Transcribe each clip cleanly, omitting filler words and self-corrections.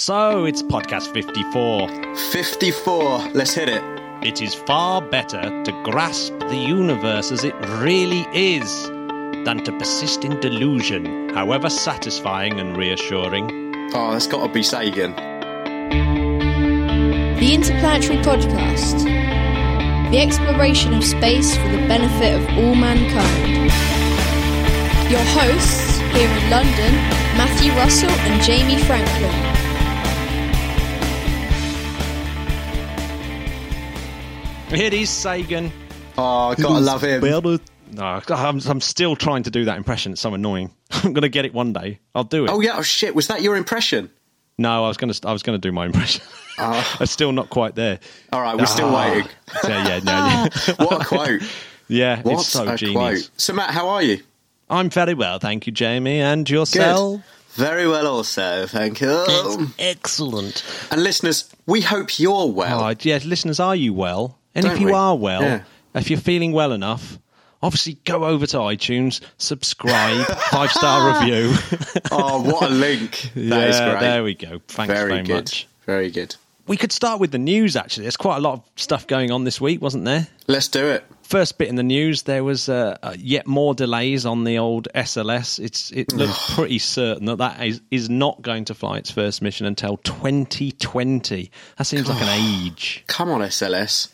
So it's podcast 54. 54. Let's hit it. It is far better to grasp the universe as it really is than to persist in delusion, however satisfying and reassuring. Oh, that's got to be Sagan. The Interplanetary Podcast. The exploration of space for the benefit of all mankind. Your hosts here in London, Matthew Russell and Jamie Franklin. It is Sagan. Oh, gotta love him. No, I'm still trying to do that impression. It's so annoying. I'm gonna get it one day. I'll do it. Oh yeah. Oh shit. Was that your impression? No, I was gonna do my impression. I'm still not quite there. All right, we're still waiting. Yeah. What a quote. Yeah, what it's so genius. Quote. So Matt, how are you? I'm very well, thank you, Jamie, and yourself. Good. Very well also, thank you. That's excellent. And listeners, we hope you're well. Oh, yeah, listeners, are you well? And don't if you we? Are well, yeah. If you're feeling well enough, obviously go over to iTunes, subscribe, 5-star review. Oh, what a link. That is great. There we go. Thanks very good. Much. Very good. We could start with the news, actually. There's quite a lot of stuff going on this week, wasn't there? Let's do it. First bit in the news, there was yet more delays on the old SLS. It looks pretty certain that is not going to fly its first mission until 2020. That seems like an age. Come on, SLS.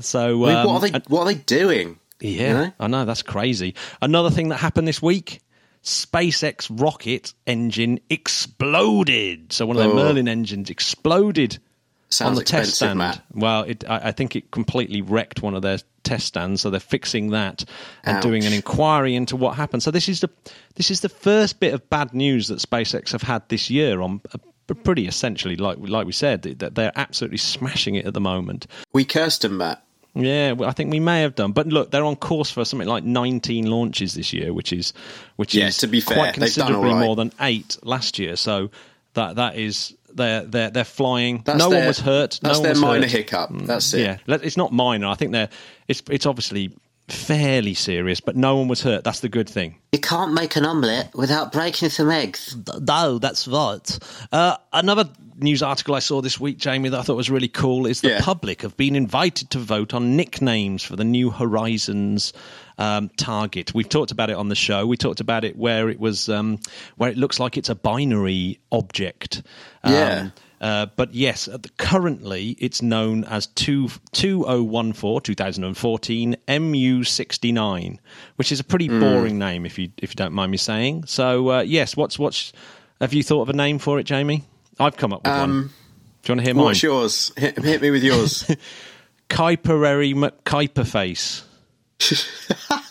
So I mean, what are they doing? Yeah, you know? I know, that's crazy. Another thing that happened this week, SpaceX rocket engine exploded. So one of their Merlin engines exploded on the test stand. Matt. Well, I think it completely wrecked one of their test stands, so they're fixing that and doing an inquiry into what happened. So this is the first bit of bad news that SpaceX have had this year on pretty essentially, like we said, that they're absolutely smashing it at the moment. We cursed them, Matt. Yeah, well, I think we may have done. But look, they're on course for something like 19 launches this year, which is to be fair, quite considerably more than 8 last year. So that is they're flying. That's no one was hurt. That's no their minor hiccup. That's it. Yeah, it's not minor. I think it's obviously fairly serious, but no one was hurt. That's the good thing. You can't make an omelette without breaking some eggs. No, that's right. Another news article I saw this week, Jamie, that I thought was really cool is the public have been invited to vote on nicknames for the New Horizons target. We've talked about it on the show. We talked about it where it was where it looks like it's a binary object. But yes, currently it's known as 2014 MU69, which is a pretty boring name if you don't mind me saying. So yes, what's have you thought of a name for it, Jamie? I've come up with one. Do you want to hear mine? What's yours? Hit me with yours. Kuiperary McKuiperface.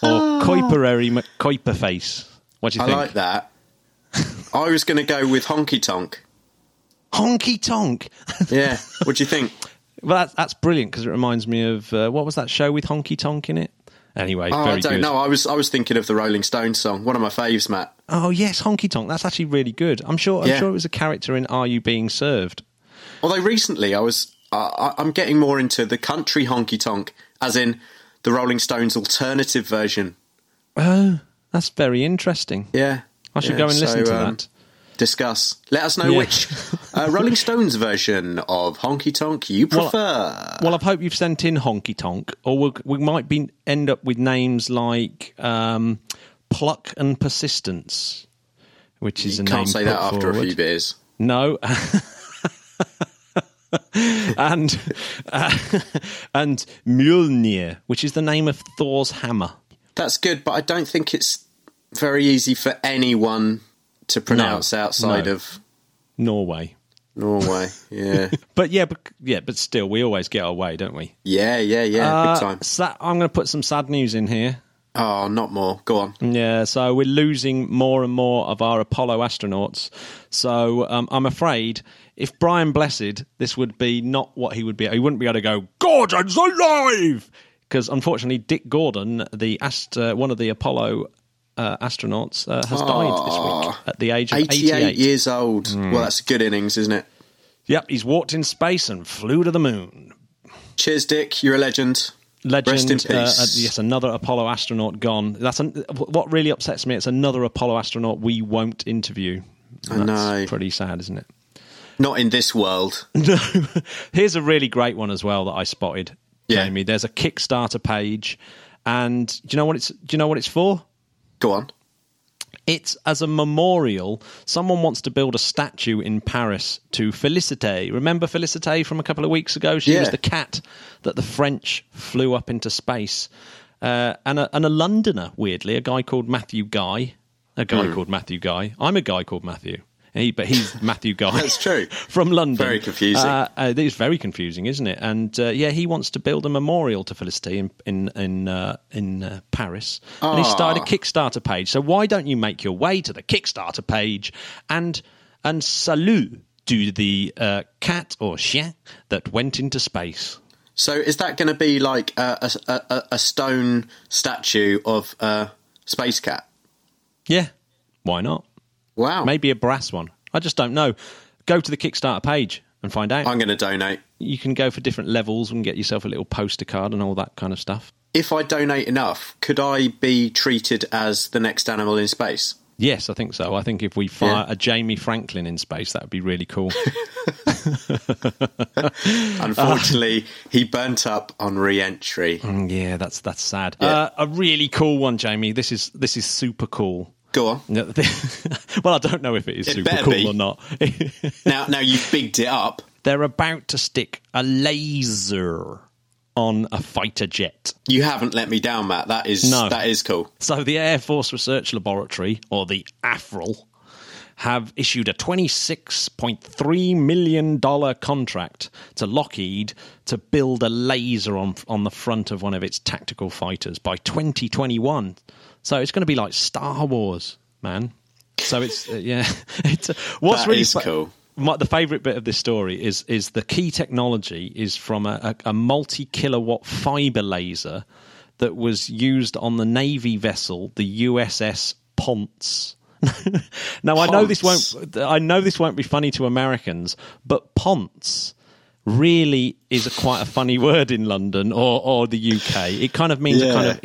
Or Kuiperary McKuiperface. What do you think? I like that. I was going to go with Honky Tonk. Honky Tonk. Yeah. What do you think? Well, that's brilliant because it reminds me of what was that show with Honky Tonk in it? Anyway, very I don't good. Know. I was thinking of the Rolling Stones song, one of my faves, Matt. Oh yes, Honky Tonk. That's actually really good. I'm sure it was a character in Are You Being Served? Although recently I'm getting more into the country honky tonk, as in the Rolling Stones alternative version. Oh, that's very interesting. Yeah, I should go and listen to that. Discuss. Let us know which Rolling Stones version of Honky Tonk you prefer. Well, I hope you've sent in Honky Tonk, or we might end up with names like Pluck and Persistence, which is a name. You can't say that after a few beers. No. And Mjolnir, which is the name of Thor's hammer. That's good, but I don't think it's very easy for anyone to pronounce of Norway. Norway, yeah. but still, we always get our way, don't we? Yeah, big time. I'm going to put some sad news in here. Oh, not more. Go on. Yeah, so we're losing more and more of our Apollo astronauts. So I'm afraid if Brian Blessed, this would be not what he would be. He wouldn't be able to go, Gordon's alive! Because unfortunately, Dick Gordon, one of the Apollo astronauts has died this week at the age of 88 years old. Well, that's good innings, isn't it? Yep, he's walked in space and flew to the moon. Cheers, Dick, you're a legend. Rest in peace. Yes, another Apollo astronaut gone. That's what really upsets me. It's another Apollo astronaut we won't interview. And that's pretty sad, isn't it? Not in this world. No. Here's a really great one as well that I spotted, Jamie. There's a Kickstarter page, and do you know what it's for? Go on. It's as a memorial. Someone wants to build a statue in Paris to Felicite. Remember Felicite from a couple of weeks ago? She was the cat that the French flew up into space. And a Londoner, weirdly, a guy called Matthew Guy. I'm a guy called Matthew. But he's Matthew Guy. That's true. From London. Very confusing. It's very confusing, isn't it? And he wants to build a memorial to Felicite in Paris. Aww. And he started a Kickstarter page. So why don't you make your way to the Kickstarter page and salute to the cat or chien that went into space? So is that going to be like a stone statue of a space cat? Yeah. Why not? Wow. Maybe a brass one. I just don't know. Go to the Kickstarter page and find out. I'm going to donate. You can go for different levels and get yourself a little poster card and all that kind of stuff. If I donate enough, could I be treated as the next animal in space? Yes, I think so. I think if we fire a Jamie Franklin in space, that would be really cool. Unfortunately, he burnt up on re-entry. Yeah, that's sad. Yeah. A really cool one, Jamie. This is super cool. Go on. Well, I don't know if it is super cool or not. Now you've bigged it up. They're about to stick a laser on a fighter jet. You haven't let me down, Matt. That is cool. So the Air Force Research Laboratory, or the AFRL, have issued a $26.3 million contract to Lockheed to build a laser on the front of one of its tactical fighters by 2021. So it's going to be like Star Wars, man. So it's what's really cool. The favourite bit of this story is the key technology is from a multi-kilowatt fibre laser that was used on the Navy vessel, the USS Ponce. Now I know this won't be funny to Americans, but Ponce really is quite a funny word in London or the UK. It kind of means a kind of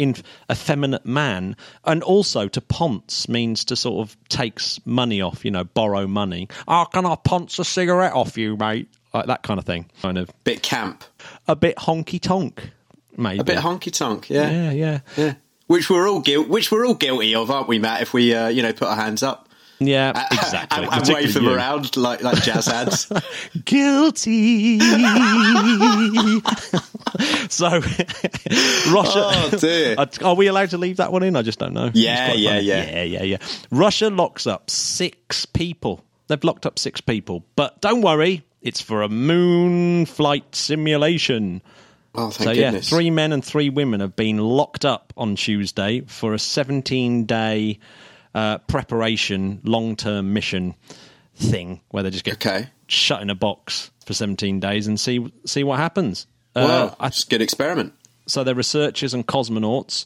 effeminate man, and also to ponce means to sort of takes money off, borrow money. Oh, can I ponce a cigarette off you, mate? Like that kind of thing. Kind of bit camp, a bit honky tonk, maybe. A bit honky tonk, yeah. Which we're all guilty of, aren't we, Matt? If we put our hands up. Yeah, exactly. And wave them around like jazz ads. Guilty. So, Russia. Oh, dear. Are we allowed to leave that one in? I just don't know. Yeah. Russia locks up 6 people. They've locked up 6 people, but don't worry, it's for a moon flight simulation. Oh, thank goodness. 3 men and 3 women have been locked up on Tuesday for a 17-day. Preparation, long-term mission thing where they just get shut in a box for 17 days and see what happens. Wow, that's a good experiment. So they're researchers and cosmonauts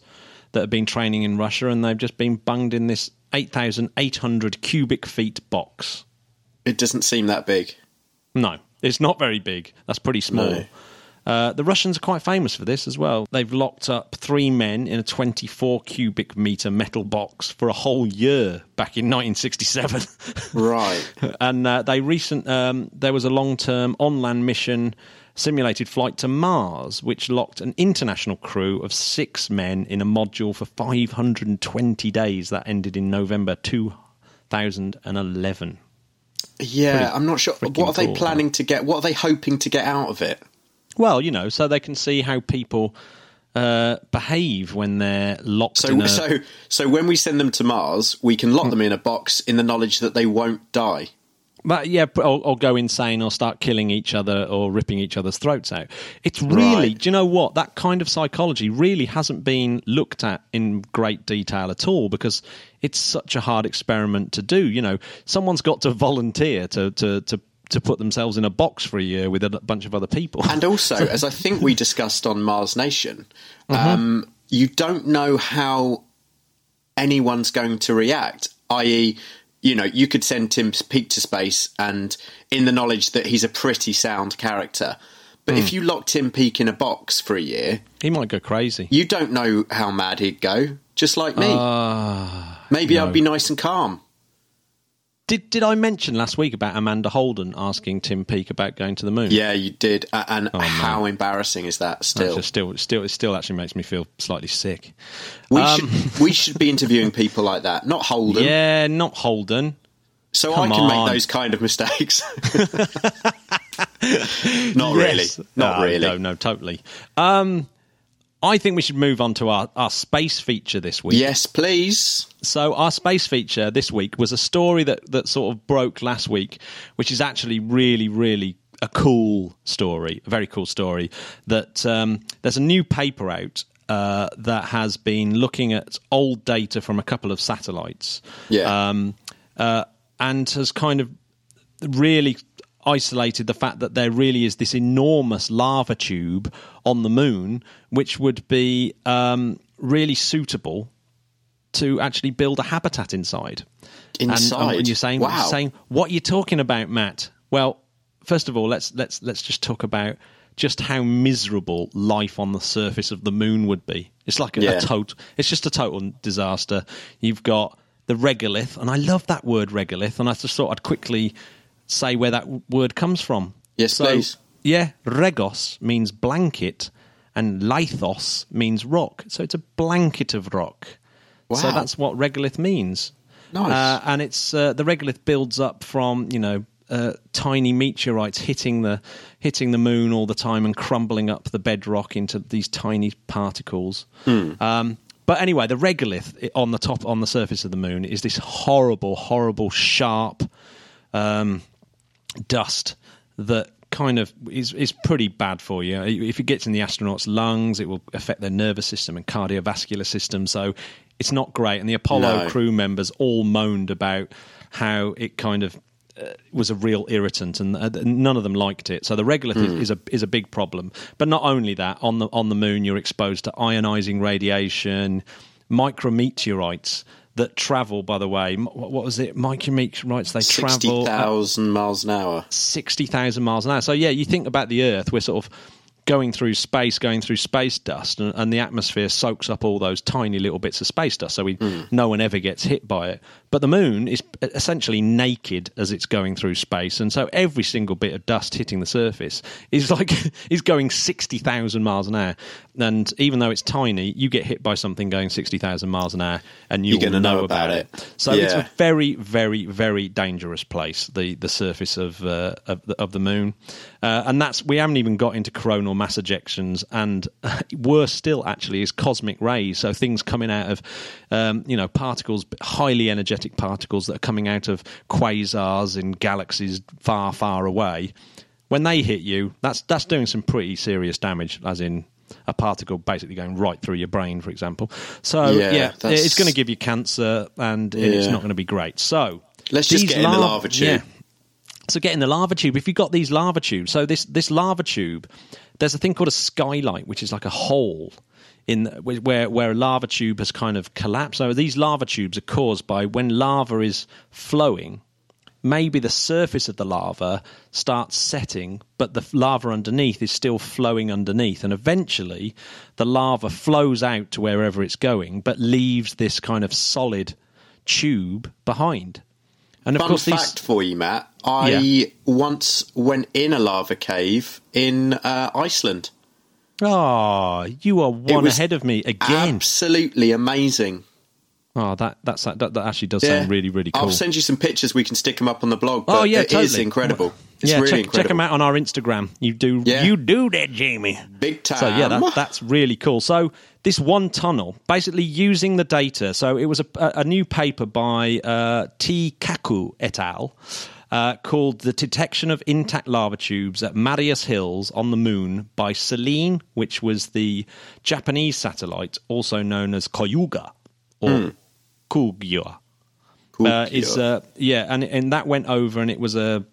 that have been training in Russia, and they've just been bunged in this 8,800 cubic feet box. It doesn't seem that big. No, it's not very big. That's pretty small. No. The Russians are quite famous for this as well. They've locked up 3 men in a 24 cubic metre metal box for a whole year back in 1967. Right. And there was a long-term on-land mission simulated flight to Mars, which locked an international crew of 6 men in a module for 520 days. That ended in November 2011. Yeah, I'm not sure. What are they hoping to get out of it? Well, so they can see how people behave when they're locked in a... So when we send them to Mars, we can lock them in a box in the knowledge that they won't die. But or go insane or start killing each other or ripping each other's throats out. It's really... Right. Do you know what? That kind of psychology really hasn't been looked at in great detail at all because it's such a hard experiment to do. Someone's got to volunteer to put themselves in a box for a year with a bunch of other people. And also, as I think we discussed on Mars Nation, you don't know how anyone's going to react, i.e., you could send Tim Peake to space and in the knowledge that he's a pretty sound character. But if you lock Tim Peake in a box for a year... He might go crazy. You don't know how mad he'd go, just like me. Maybe I'd be nice and calm. Did I mention last week about Amanda Holden asking Tim Peake about going to the moon? Yeah, you did. And how embarrassing is that still? It still actually makes me feel slightly sick. We should be interviewing people like that. Not Holden. Yeah, not Holden. So come I can on. Make those kind of mistakes. Not yes. really. Not no, really. No, totally. I think we should move on to our space feature this week. Yes, please. So our space feature this week was a story that sort of broke last week, which is actually really, really a cool story, a very cool story, that there's a new paper out that has been looking at old data from a couple of satellites. Yeah. And has kind of really isolated the fact that there really is this enormous lava tube on the moon, which would be really suitable to actually build a habitat inside. And you're saying, wow. What are you talking about, Matt? Well, first of all, let's just talk about just how miserable life on the surface of the moon would be. It's like it's just a total disaster. You've got the regolith, and I love that word, regolith, and I just thought I'd quickly say where that word comes from. Yes, so, please. Yeah, regos means blanket, and lithos means rock. So it's a blanket of rock. Wow. So that's what regolith means. Nice. And it's the regolith builds up from, tiny meteorites hitting the moon all the time and crumbling up the bedrock into these tiny particles. Mm. But anyway, the regolith on the surface of the moon is this horrible, horrible, sharp dust that kind of is pretty bad for you. If it gets in the astronauts' lungs, it will affect their nervous system and cardiovascular system. So it's not great. And the Apollo crew members all moaned about how it kind of was a real irritant, and none of them liked it. So the regolith is a big problem. But not only that, on the moon you're exposed to ionizing radiation, micrometeorites that travel, by the way, what was it? Micrometeorites, they travel 60,000 miles an hour. 60,000 miles an hour. So, yeah, you think about the Earth, we're sort of going through space dust, and the atmosphere soaks up all those tiny little bits of space dust, so no one ever gets hit by it. But the moon is essentially naked as it's going through space, and so every single bit of dust hitting the surface is going 60,000 miles an hour. And even though it's tiny, you get hit by something going 60,000 miles an hour, and you're going to know about it. So it's a very, very, very dangerous place, the surface of the moon, and that's we haven't even got into coronal mass ejections, and worse still, actually, is cosmic rays. So things coming out of particles, highly energetic particles that are coming out of quasars in galaxies far, far away. When they hit you, that's doing some pretty serious damage, as in a particle basically going right through your brain, for example. So it's going to give you cancer, and it's not going to be great. So let's just get in the lava tube. Yeah. So get in the lava tube. If you've got these lava tubes, so this lava tube, there's a thing called a skylight, which is like a hole in where a lava tube has kind of collapsed. So these lava tubes are caused by when lava is flowing, maybe the surface of the lava starts setting, but the lava underneath is still flowing underneath. And eventually the lava flows out to wherever it's going, but leaves this kind of solid tube behind. And of course, fact for you, Matt, I once went in a lava cave in Iceland. Oh, you are one ahead of me again. Absolutely amazing. Oh, that actually does sound really, really cool. I'll send you some pictures. We can stick them up on the blog. But it is incredible. It's really incredible. Check them out on our Instagram. You do that, Jamie. Big time. So, that's really cool. So, this one tunnel, basically using the data. So, it was a new paper by T. Kaku et al. Called The Detection of Intact Lava Tubes at Marius Hills on the Moon by Selene, which was the Japanese satellite, also known as Kaguya or Kaguya. And that went over, and it was a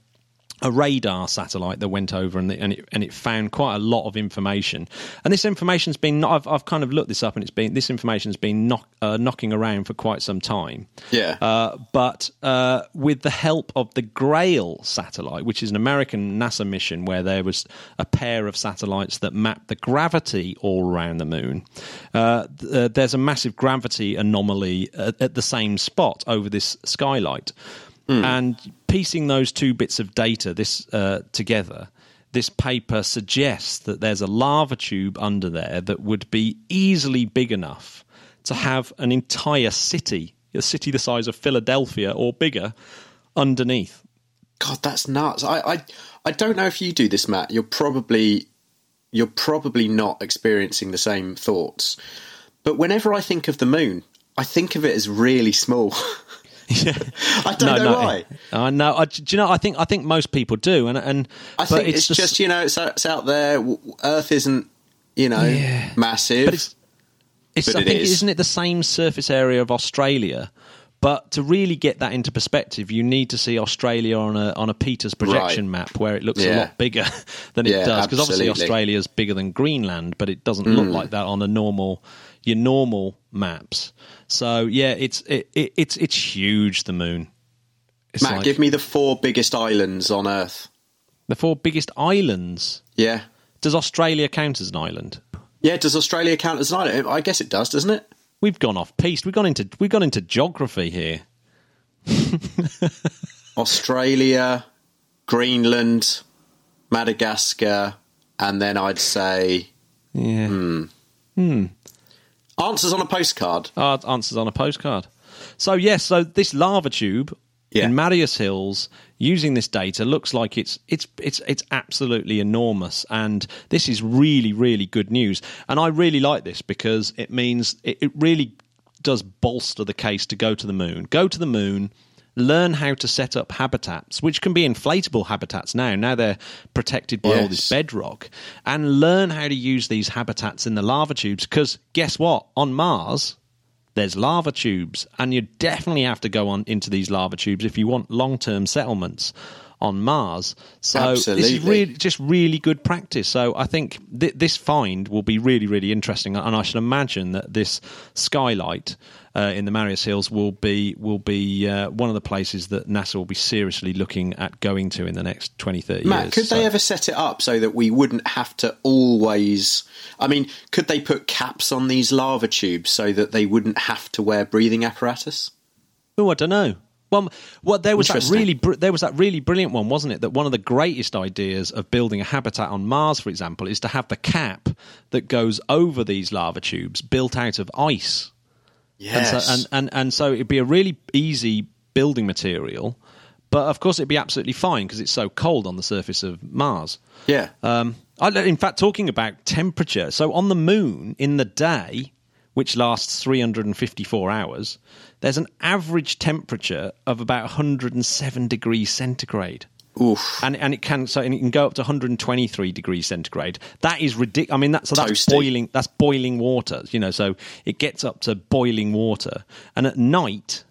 radar satellite that went over, and it found quite a lot of information. And this information's been I've kind of looked this up, and this information's been knocking around for quite some time. Yeah. But with the help of the GRAIL satellite, which is an American NASA mission where there was a pair of satellites that mapped the gravity all around the moon, there's a massive gravity anomaly at the same spot over this skylight. And piecing those two bits of data together, this paper suggests that there's a lava tube under there that would be easily big enough to have an entire city, a city the size of Philadelphia or bigger, underneath. God, that's nuts. I don't know if you do this, Matt. You're probably not experiencing the same thoughts. But whenever I think of the moon, I think of it as really small. Yeah. I don't know why. No, do you know? I think most people do, and I think it's just it's out there. Earth isn't massive, but it is. Isn't it the same surface area of Australia? But to really get that into perspective, you need to see Australia on a Peters projection map where it looks a lot bigger than it does. Because obviously Australia's bigger than Greenland, but it doesn't look like that on your normal maps. So it's huge. The moon. It's Matt, give me the four biggest islands on Earth. The four biggest islands. Yeah. Does Australia count as an island? Yeah. Does Australia count as an island? I guess it does, doesn't it? We've gone off piste. We've gone into geography here. Australia, Greenland, Madagascar, and then I'd say, answers on a postcard. Answers on a postcard. So yes, so this lava tube in Marius Hills, using this data, looks like it's absolutely enormous, and this is really, really good news. And I really like this because it means it really does bolster the case to go to the moon. Go to the moon, learn how to set up habitats, which can be inflatable habitats now. Now they're protected by all this bedrock, and learn how to use these habitats in the lava tubes. Because guess what? On Mars, there's lava tubes, and you definitely have to go on into these lava tubes if you want long-term settlements on Mars. So Absolutely. This is really, just really good practice. So I think this find will be really, really interesting, and I should imagine that this skylight in the Marius Hills will be one of the places that NASA will be seriously looking at going to in the next 20-30 years. Matt, could they ever set it up so that we wouldn't have to always... I mean, could they put caps on these lava tubes so that they wouldn't have to wear breathing apparatus? Oh, I don't know. Well, there was that really brilliant one, wasn't it? That one of the greatest ideas of building a habitat on Mars, for example, is to have the cap that goes over these lava tubes built out of ice. Yes. And so it'd be a really easy building material, but of course it'd be absolutely fine because it's so cold on the surface of Mars. Yeah. In fact, talking about temperature, so on the moon in the day, which lasts 354 hours, there's an average temperature of about 107 degrees centigrade. Oof. And it can go up to 123 degrees centigrade. That is ridiculous. I mean, that's boiling water, so it gets up to boiling water. And at night,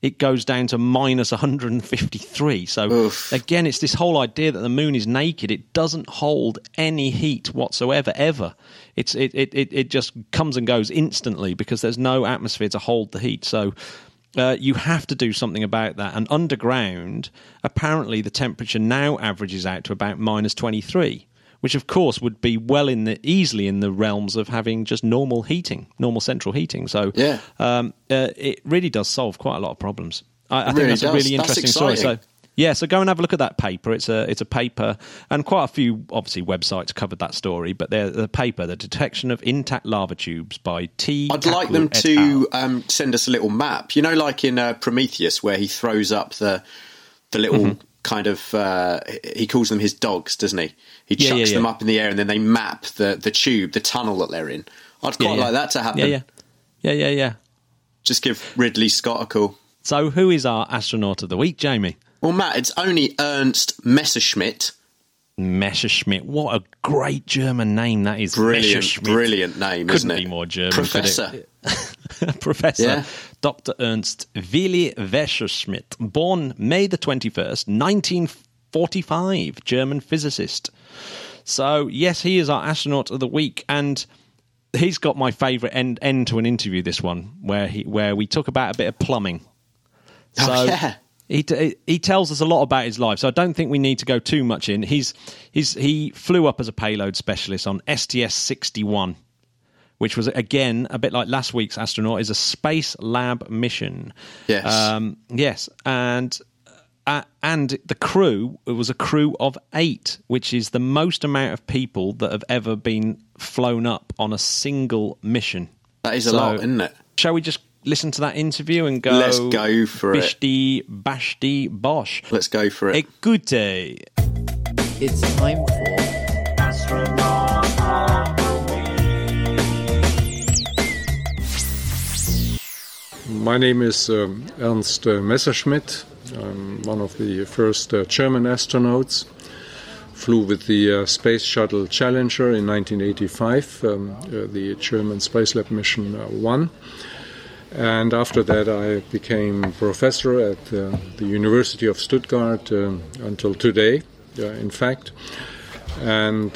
it goes down to minus 153. So again, it's this whole idea that the moon is naked. It doesn't hold any heat whatsoever, ever. It just comes and goes instantly because there's no atmosphere to hold the heat. So... you have to do something about that. And underground, apparently the temperature now averages out to about minus 23, which of course would be easily in the realms of having just normal central heating. So it really does solve quite a lot of problems. I think that's a really interesting story. So yeah, so go and have a look at that paper. It's a paper, and quite a few, obviously, websites covered that story, but the paper, The Detection of Intact Lava Tubes by T. I'd like them to send us a little map, like in Prometheus, where he throws up the little kind of, he calls them his dogs, doesn't he? He chucks them up in the air, and then they map the tube, the tunnel that they're in. I'd quite like that to happen. Yeah. Just give Ridley Scott a call. So who is our astronaut of the week, Jamie? Well, Matt, it's only Ernst Messerschmidt. Messerschmidt. What a great German name that is. Brilliant name, isn't it? Couldn't be more German. Professor. Professor. Yeah. Dr. Ernst Willi Messerschmidt, born May the 21st, 1945, German physicist. So, yes, he is our astronaut of the week, and... he's got my favourite end to an interview, this one, where we talk about a bit of plumbing. So he tells us a lot about his life, so I don't think we need to go too much in. He flew up as a payload specialist on STS 61, which was, again, a bit like last week's astronaut, is a space lab mission. Yes. Yes, and And the crew, it was a crew of 8, which is the most amount of people that have ever been flown up on a single mission. That is a lot, isn't it? Shall we just listen to that interview and go... Let's go for it. Bishti, bashti, bosh. Let's go for it. Écoutez. It's time for... Astronaut of the Week. My name is Ernst Messerschmidt. I'm one of the first German astronauts. Flew with the Space Shuttle Challenger in 1985, the German Space Lab Mission 1. And after that I became professor at the University of Stuttgart until today, in fact. And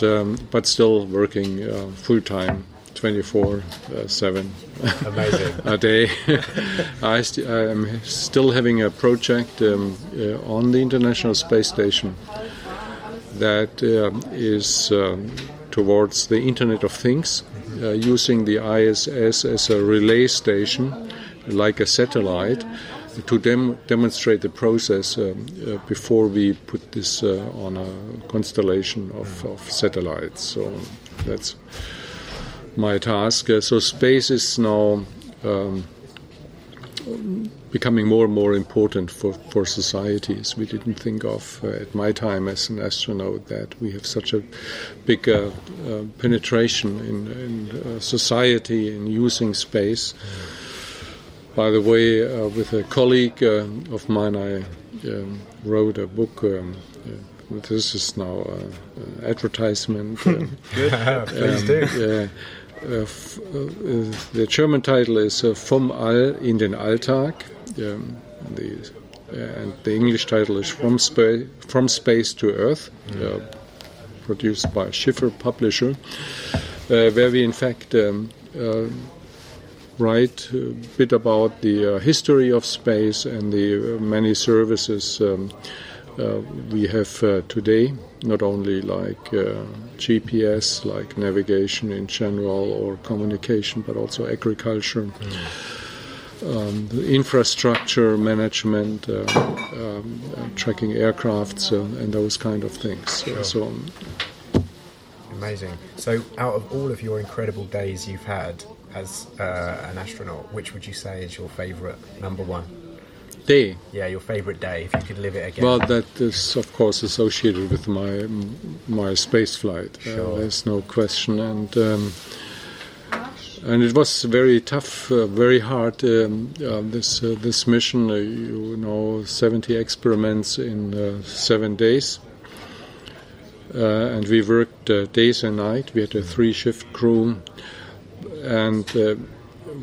but still working full-time, 24/7. Amazing. A day. I'm still having a project on the International Space Station that is towards the Internet of Things, using the ISS as a relay station, like a satellite, to demonstrate the process before we put this on a constellation of satellites. So that's my task. So space is now becoming more and more important for societies. We didn't think of, at my time as an astronaut, that we have such a big penetration in society in using space. By the way, with a colleague of mine, I wrote a book. This is now an advertisement. Good. Please do. The German title is Vom All in den Alltag, and the English title is From Space to Earth, produced by Schiffer Publisher, where we in fact write a bit about the history of space and the many services we have today, not only like GPS, like navigation in general, or communication, but also agriculture, the infrastructure management, tracking aircrafts, and those kind of things. Sure. So, amazing. So out of all of your incredible days you've had as an astronaut, which would you say is your favourite, number one? Day. Yeah, your favourite day, if you could live it again. Well, that is, of course, associated with my space flight. Sure. There's no question. And it was very tough, very hard, this mission. You know, 70 experiments in 7 days. And we worked days and night. We had a 3-shift crew. And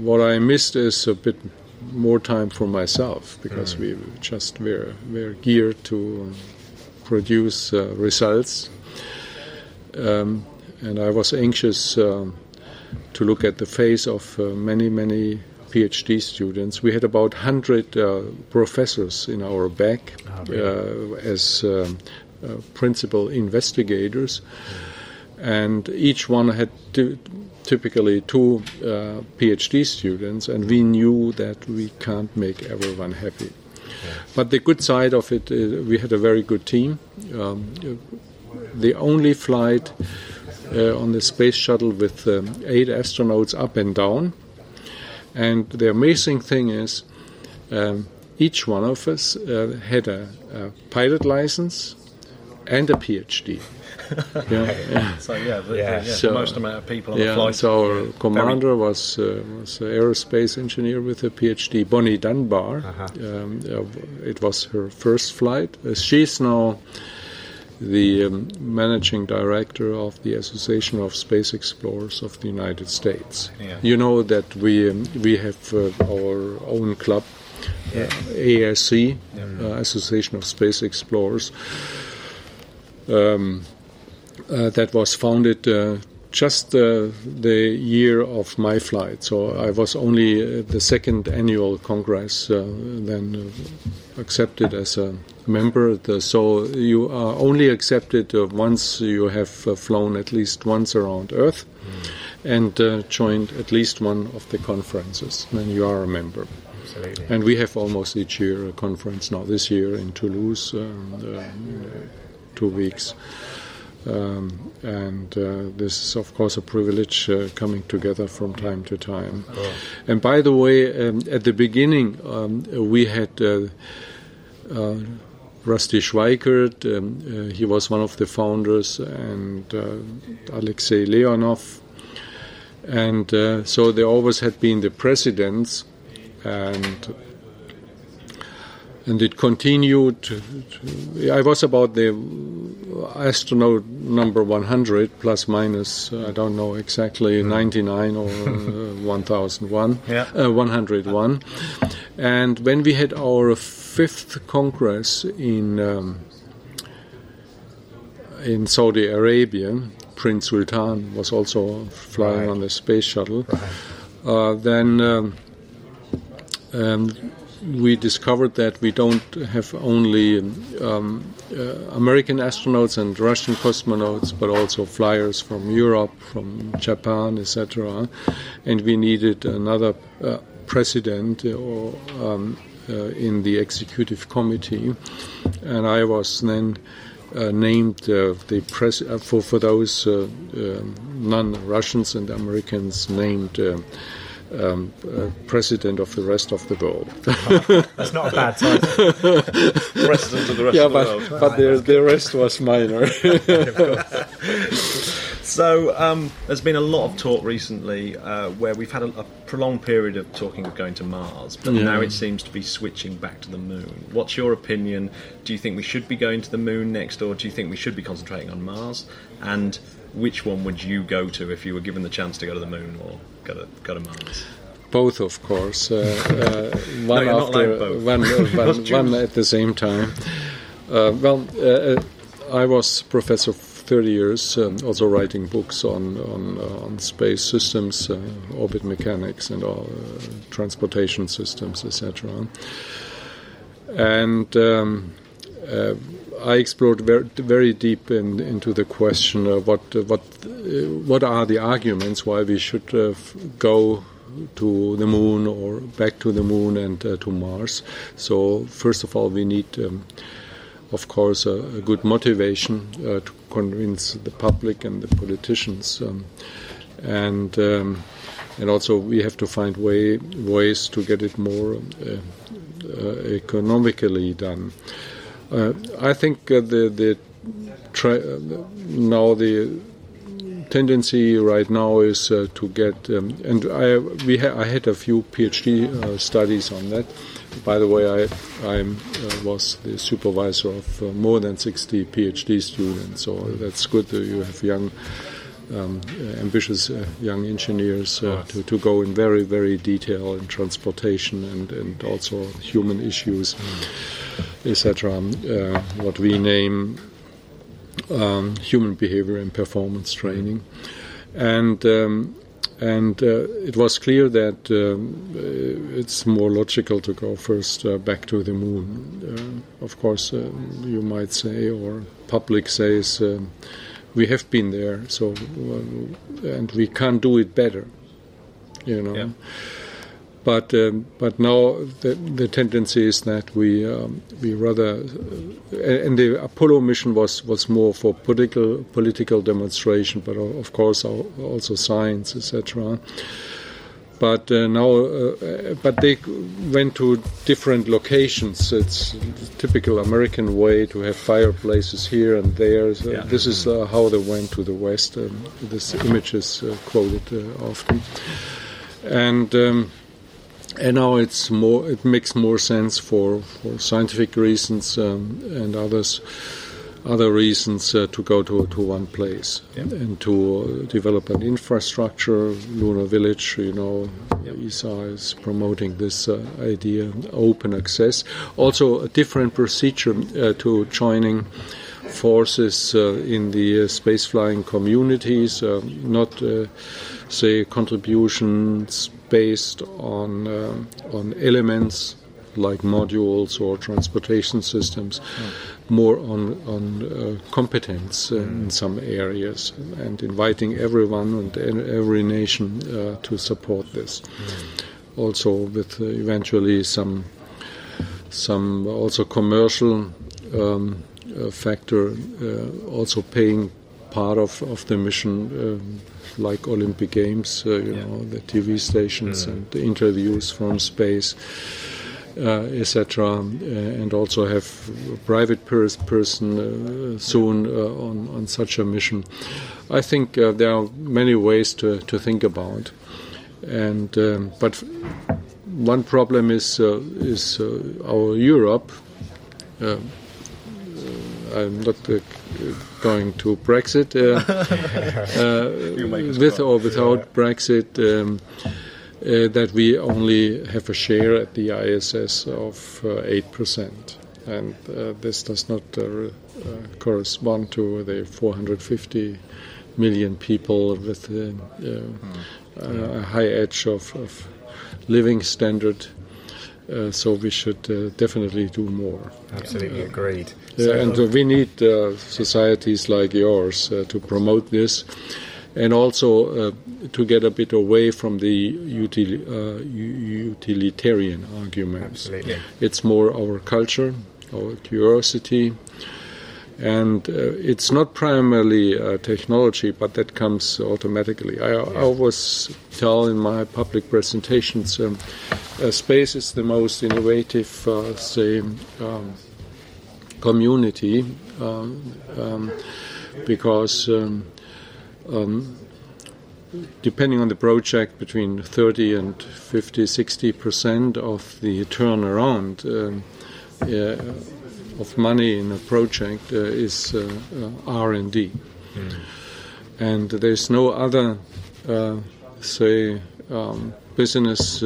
what I missed is a bit more time for myself, because we just were geared to produce results, and I was anxious to look at the face of many PhD students. We had about 100 professors in our back as principal investigators, and each one had typically 2 PhD students, and we knew that we can't make everyone happy. Okay. But the good side of it is we had a very good team. The only flight on the space shuttle with 8 astronauts up and down. And the amazing thing is each one of us had a pilot license and a PhD. Yeah. So the most amount of people on the flight. So our commander was an aerospace engineer with a PhD, Bonnie Dunbar. Uh-huh. It was her first flight. She's now the managing director of the Association of Space Explorers of the United States. Yeah. You know that we have our own club, ASC, Association of Space Explorers. That was founded just the year of my flight. So I was only at the second annual Congress, then accepted as a member. So you are only accepted once you have flown at least once around Earth and joined at least one of the conferences. Then you are a member. Absolutely. And we have almost each year a conference, not this year, in Toulouse, 2 weeks. This is, of course, a privilege coming together from time to time. Oh. And by the way, at the beginning, we had Rusty Schweikert. He was one of the founders, and Alexei Leonov. And so they always had been the presidents, and it continued. I was about the astronaut number 100, plus minus, I don't know exactly, 99 or 1001, 101. And when we had our 5th Congress in Saudi Arabia, Prince Sultan was also flying on the space shuttle. Right. We discovered that we don't have only American astronauts and Russian cosmonauts, but also flyers from Europe, from Japan, etc. And we needed another president in the executive committee. And I was then named for those non-Russians and Americans named president of the rest of the world. That's not a bad title. President of the rest of the world. Yeah, but the rest was minor. So there's been a lot of talk recently where we've had a prolonged period of talking of going to Mars, but now it seems to be switching back to the Moon. What's your opinion? Do you think we should be going to the Moon next, or do you think we should be concentrating on Mars? And which one would you go to if you were given the chance to go to the Moon or go to Mars? Both, of course. One no, after both. One at the same time. I was professor of 30 years, also writing books on space systems, orbit mechanics, and all transportation systems, etc. And I explored very deep into the question of what are the arguments why we should go to the Moon or back to the Moon and to Mars. So first of all, we need, of course, a good motivation to convince the public and the politicians, and also we have to find ways to get it more economically done. I think the tendency right now is to get I had a few PhD studies on that. By the way, I was the supervisor of more than 60 PhD students, so that's good that you have young, ambitious young engineers to go in very, very detail in transportation and also human issues, etc., what we name human behavior and performance training. And it was clear that it's more logical to go first back to the Moon. Of course, you might say, or public says, we have been there, so and we can't do it better, you know. Yeah. But now the tendency is that we rather, and the Apollo mission was more for political demonstration, but of course also science, etc. But but they went to different locations. It's the typical American way to have fireplaces here and there. So this is how they went to the West. This image is quoted often, and. And now it makes more sense for scientific reasons and other reasons to go to one place and to develop an infrastructure. Lunar Village, you know, ESA is promoting this idea, open access. Also, a different procedure to joining forces in the space flying communities, not say contributions based on elements like modules or transportation systems, more on competence in some areas, and inviting everyone and every nation to support this. also with eventually some also commercial factor, also paying part of the mission, like Olympic Games, you know, the TV stations and the interviews from space, etc. And also have a private person soon on such a mission. I think there are many ways to think about, and but one problem is our Europe. I'm not going to Brexit with or without Brexit. That we only have a share at the ISS of 8%, and this does not correspond to the 450 million people with a high edge of living standard. So we should definitely do more. Absolutely agreed. So we need societies like yours to promote this, and also to get a bit away from the utilitarian arguments. Absolutely. It's more our culture, our curiosity, and it's not primarily technology, but that comes automatically. I always tell in my public presentations, space is the most innovative, community, because depending on the project, between 30 and 50, 60% of the turnaround of money in a project is R&D. And there's no other, business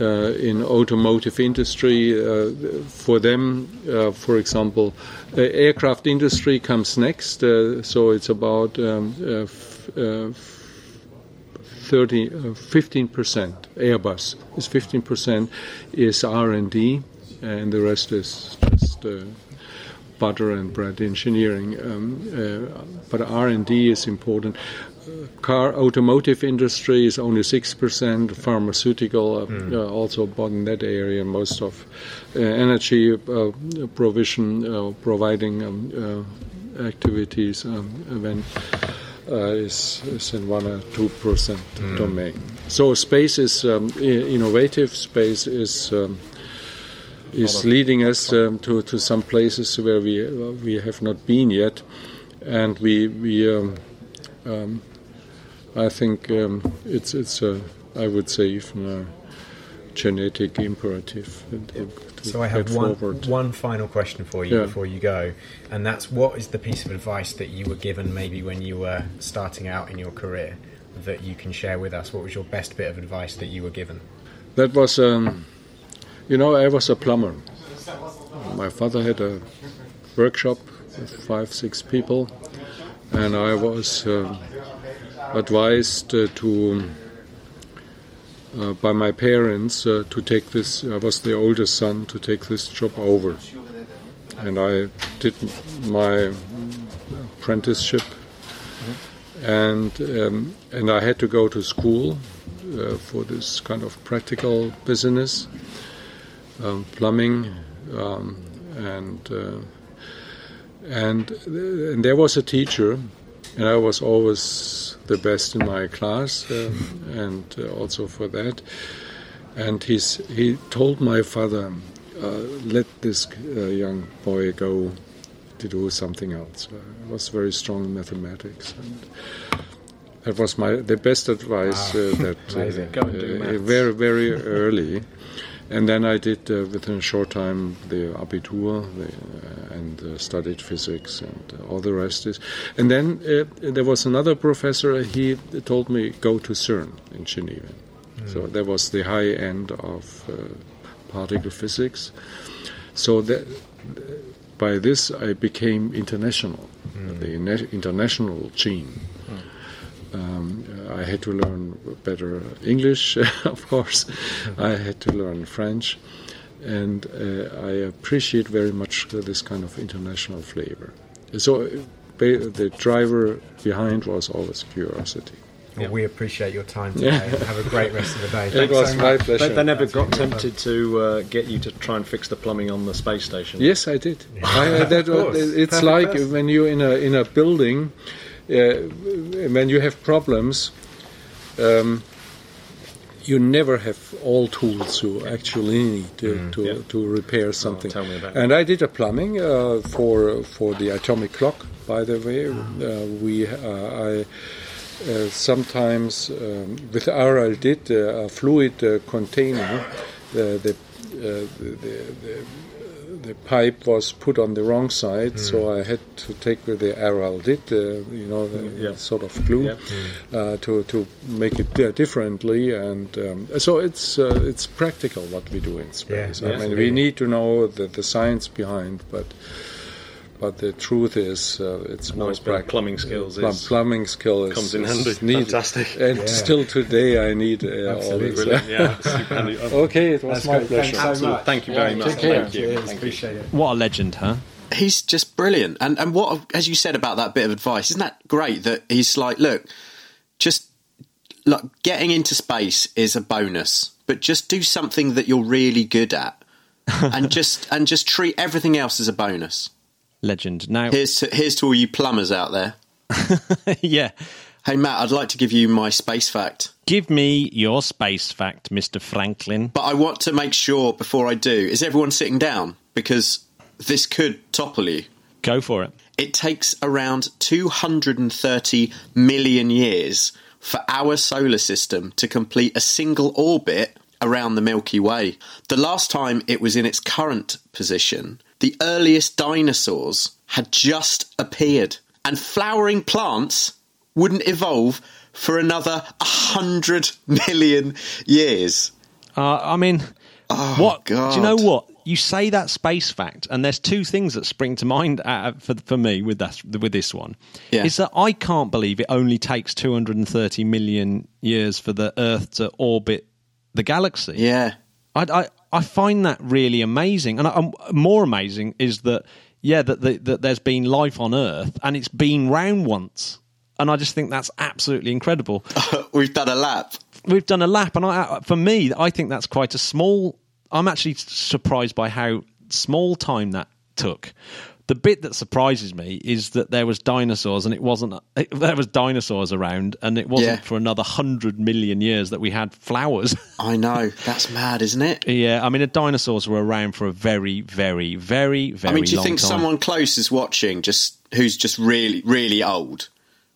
in automotive industry. For them, for example, aircraft industry comes next, so it's about 15%. Airbus is 15% is R&D, and the rest is just butter and bread engineering. But R&D is important. Car automotive industry is only 6%. Pharmaceutical, also about in that area. Most of energy provision, providing activities, is in 1 or 2% domain. So space is innovative. Space is leading us to some places where we have not been yet, and we I think it's a, I would say, even a genetic imperative. So I have one final question for you before you go, and that's, what is the piece of advice that you were given maybe when you were starting out in your career that you can share with us? What was your best bit of advice that you were given? That was, I was a plumber. My father had a workshop with 5-6 people, and I was advised by my parents to take this. I was the oldest son, to take this job over, and I did my apprenticeship, and I had to go to school for this kind of practical business, plumbing, and there was a teacher. And I was always the best in my class, and also for that. And he told my father, let this young boy go to do something else. I was very strong in mathematics. And that was the best advice very, very early. And then I did, within a short time, the Abitur and studied physics and all the rest. And then there was another professor. He told me, go to CERN in Geneva. So that was the high end of particle physics. So that, by this I became international, the international gene. I had to learn better English, of course. I had to learn French. And I appreciate very much this kind of international flavor. So the driver behind was always curiosity. Well, we appreciate your time today and have a great rest of the day. Thanks so much. My pleasure. They never got tempted to get you to try and fix the plumbing on the space station. Yes, I did. Yeah. It's perfect like person. When you're in a building, when you have problems, you never have all tools you actually need to repair something. Oh, tell me about and it. I did a plumbing for the atomic clock, by the way. I sometimes with RL did a fluid container. The pipe was put on the wrong side, so I had to take with the RL did, sort of glue, to make it differently. And so it's practical what we do in space. We need to know the science behind, but the truth is, it's more plumbing skills. Plumbing skills comes in handy. Needed. Fantastic. And still today, I need all this. Yeah, okay, it was my pleasure. Absolutely. Thank you very much. Take care. Thank you. Appreciate it. What a legend, huh? He's just brilliant. And what, as you said about that bit of advice, isn't that great? That he's like, look, just like getting into space is a bonus, but just do something that you're really good at, and just treat everything else as a bonus. Legend. Now, here's to all you plumbers out there. Yeah. Hey, Matt, I'd like to give you my space fact. Give me your space fact, Mr. Franklin. But I want to make sure before I do, is everyone sitting down? Because this could topple you. Go for it. It takes around 230 million years for our solar system to complete a single orbit around the Milky Way. The last time it was in its current position, the earliest dinosaurs had just appeared, and flowering plants wouldn't evolve for another 100 million years. What? God. Do you know what? You say that space fact, and there's two things that spring to mind for me with this one. Yeah. Is that I can't believe it only takes 230 million years for the Earth to orbit the galaxy. Yeah. I find that really amazing, and more amazing is that there's been life on Earth, and it's been round once, and I just think that's absolutely incredible. We've done a lap, and I think that's quite a small. I'm actually surprised by how small time that took. The bit that surprises me is that there was dinosaurs, and there was dinosaurs around, and it wasn't for another 100 million years that we had flowers. I know, that's mad, isn't it? Yeah, I mean, the dinosaurs were around for a very, very, very, very long time. I mean, do you think someone close is watching, who's just really, really old?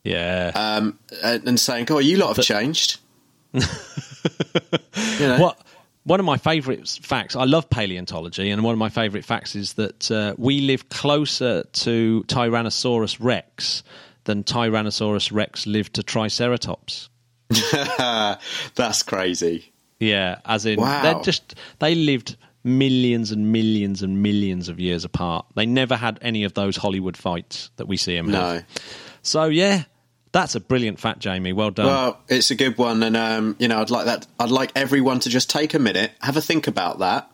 Yeah, and saying, "Oh, you lot have changed." You know? What? One of my favourite facts, I love paleontology, and one of my favourite facts is that we live closer to Tyrannosaurus Rex than Tyrannosaurus Rex lived to Triceratops. That's crazy. Yeah, as in, they lived millions and millions and millions of years apart. They never had any of those Hollywood fights that we see them have. So, yeah. That's a brilliant fact, Jamie. Well done. Well, it's a good one, and I'd like that. I'd like everyone to just take a minute, have a think about that,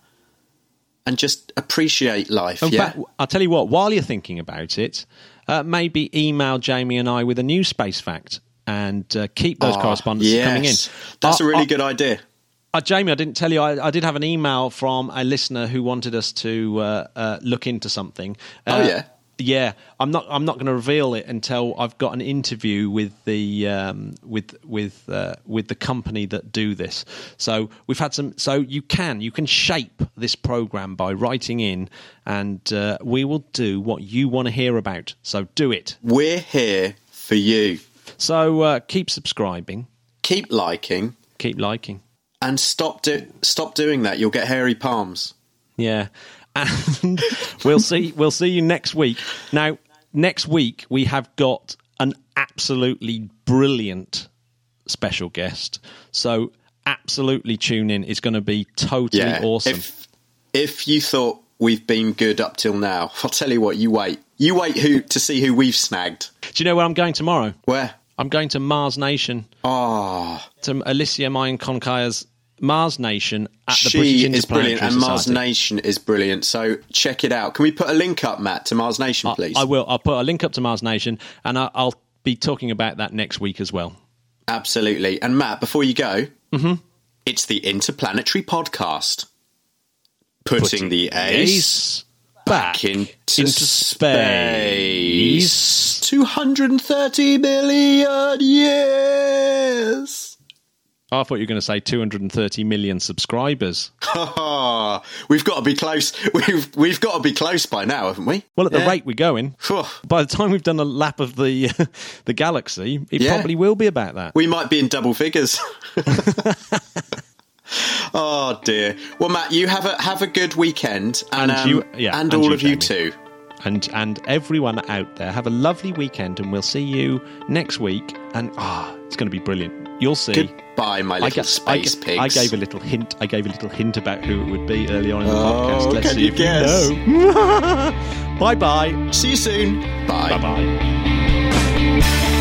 and just appreciate life. In fact, I'll tell you what. While you're thinking about it, maybe email Jamie and I with a new space fact, and keep those correspondences coming in. That's a really good idea. Jamie, I didn't tell you. I did have an email from a listener who wanted us to look into something. Yeah, I'm not going to reveal it until I've got an interview with the with the company that do this. So we've had some. So you can shape this program by writing in, and we will do what you want to hear about. So do it. We're here for you. So keep subscribing, keep liking, and stop doing that. You'll get hairy palms. Yeah. And we'll see you next week. Now, next week we have got an absolutely brilliant special guest. So absolutely tune in. It's going to be totally awesome. If you thought we've been good up till now, I'll tell you what, you wait to see who we've snagged. Do you know where I'm going tomorrow? Where? I'm going to Mars Nation. To Alicia Mayen Concaya's Mars Nation at the British Interplanetary Society. She is brilliant, and Mars Nation is brilliant. So check it out. Can we put a link up, Matt, to Mars Nation, please? I will. I'll put a link up to Mars Nation, and I'll be talking about that next week as well. Absolutely. And Matt, before you go, it's the Interplanetary Podcast. Putting the ace back into space. 230 million years. Oh, I thought you were going to say 230 million subscribers. We've got to be close. We've got to be close by now, haven't we? Well, at the rate we're going, by the time we've done a lap of the galaxy, it probably will be about that. We might be in double figures. Oh dear. Well, Matt, you have a good weekend, and all you, of you too, and everyone out there. Have a lovely weekend, and we'll see you next week. And it's going to be brilliant. You'll see. Goodbye, my little space pigs. I gave a little hint about who it would be early on in the podcast. Let's see if you know. Bye bye. See you soon. Bye bye.